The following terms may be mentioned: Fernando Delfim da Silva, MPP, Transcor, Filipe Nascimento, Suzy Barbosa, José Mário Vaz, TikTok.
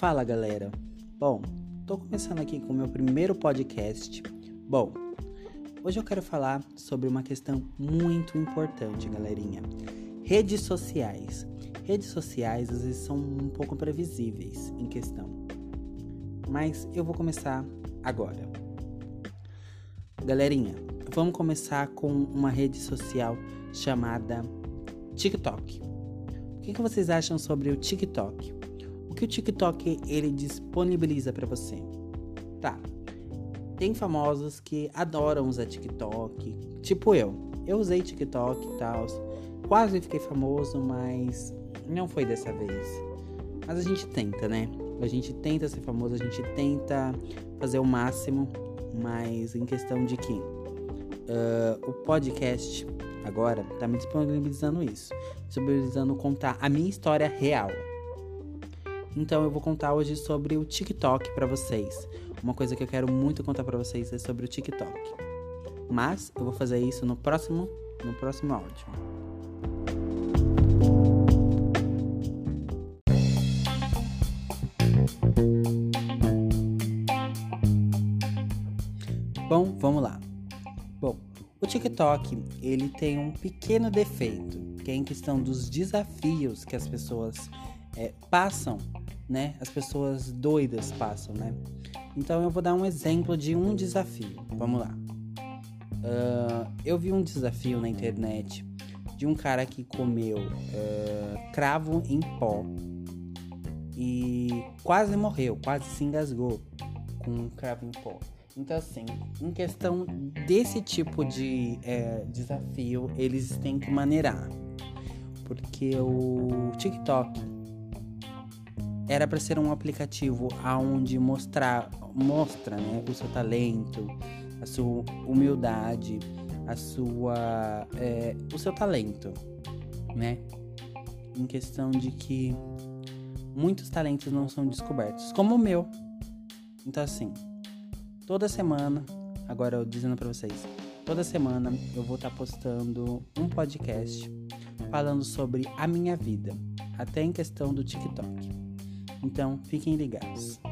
Fala galera, tô começando aqui com o meu primeiro podcast. Hoje eu quero falar sobre uma questão muito importante, galerinha. Redes sociais. Redes sociais às vezes são um pouco previsíveis em questão, mas eu vou começar agora. Galerinha, vamos começar com uma rede social chamada TikTok. O que vocês acham sobre o TikTok? O que o TikTok ele disponibiliza para você? Tem famosos que adoram usar TikTok, tipo eu. Eu usei TikTok e tal, quase fiquei famoso, mas não foi dessa vez. Mas a gente tenta, né? A gente tenta ser famoso, a gente tenta fazer o máximo, mas em questão de que o podcast agora tá me disponibilizando isso, disponibilizando contar a minha história real. Então eu vou contar hoje sobre o TikTok pra vocês. Uma coisa que eu quero muito contar pra vocês é sobre o TikTok. Mas eu vou fazer isso no próximo áudio. Vamos lá. O TikTok, ele tem um pequeno defeito, que é em questão dos desafios que as pessoas passam, né? As pessoas doidas passam, né? Então eu vou dar um exemplo de um desafio. Vamos lá. Eu vi um desafio na internet de um cara que comeu cravo em pó e quase morreu, quase se engasgou com um cravo em pó. Então assim, em questão desse tipo de desafio, eles têm que maneirar, porque o TikTok era para ser um aplicativo onde mostra, né, o seu talento, a sua humildade, o seu talento, né? Em questão de que muitos talentos não são descobertos, como o meu. Então assim, toda semana, agora eu dizendo para vocês, toda semana eu vou estar postando um podcast falando sobre a minha vida, até em questão do TikTok. Então, fiquem ligados.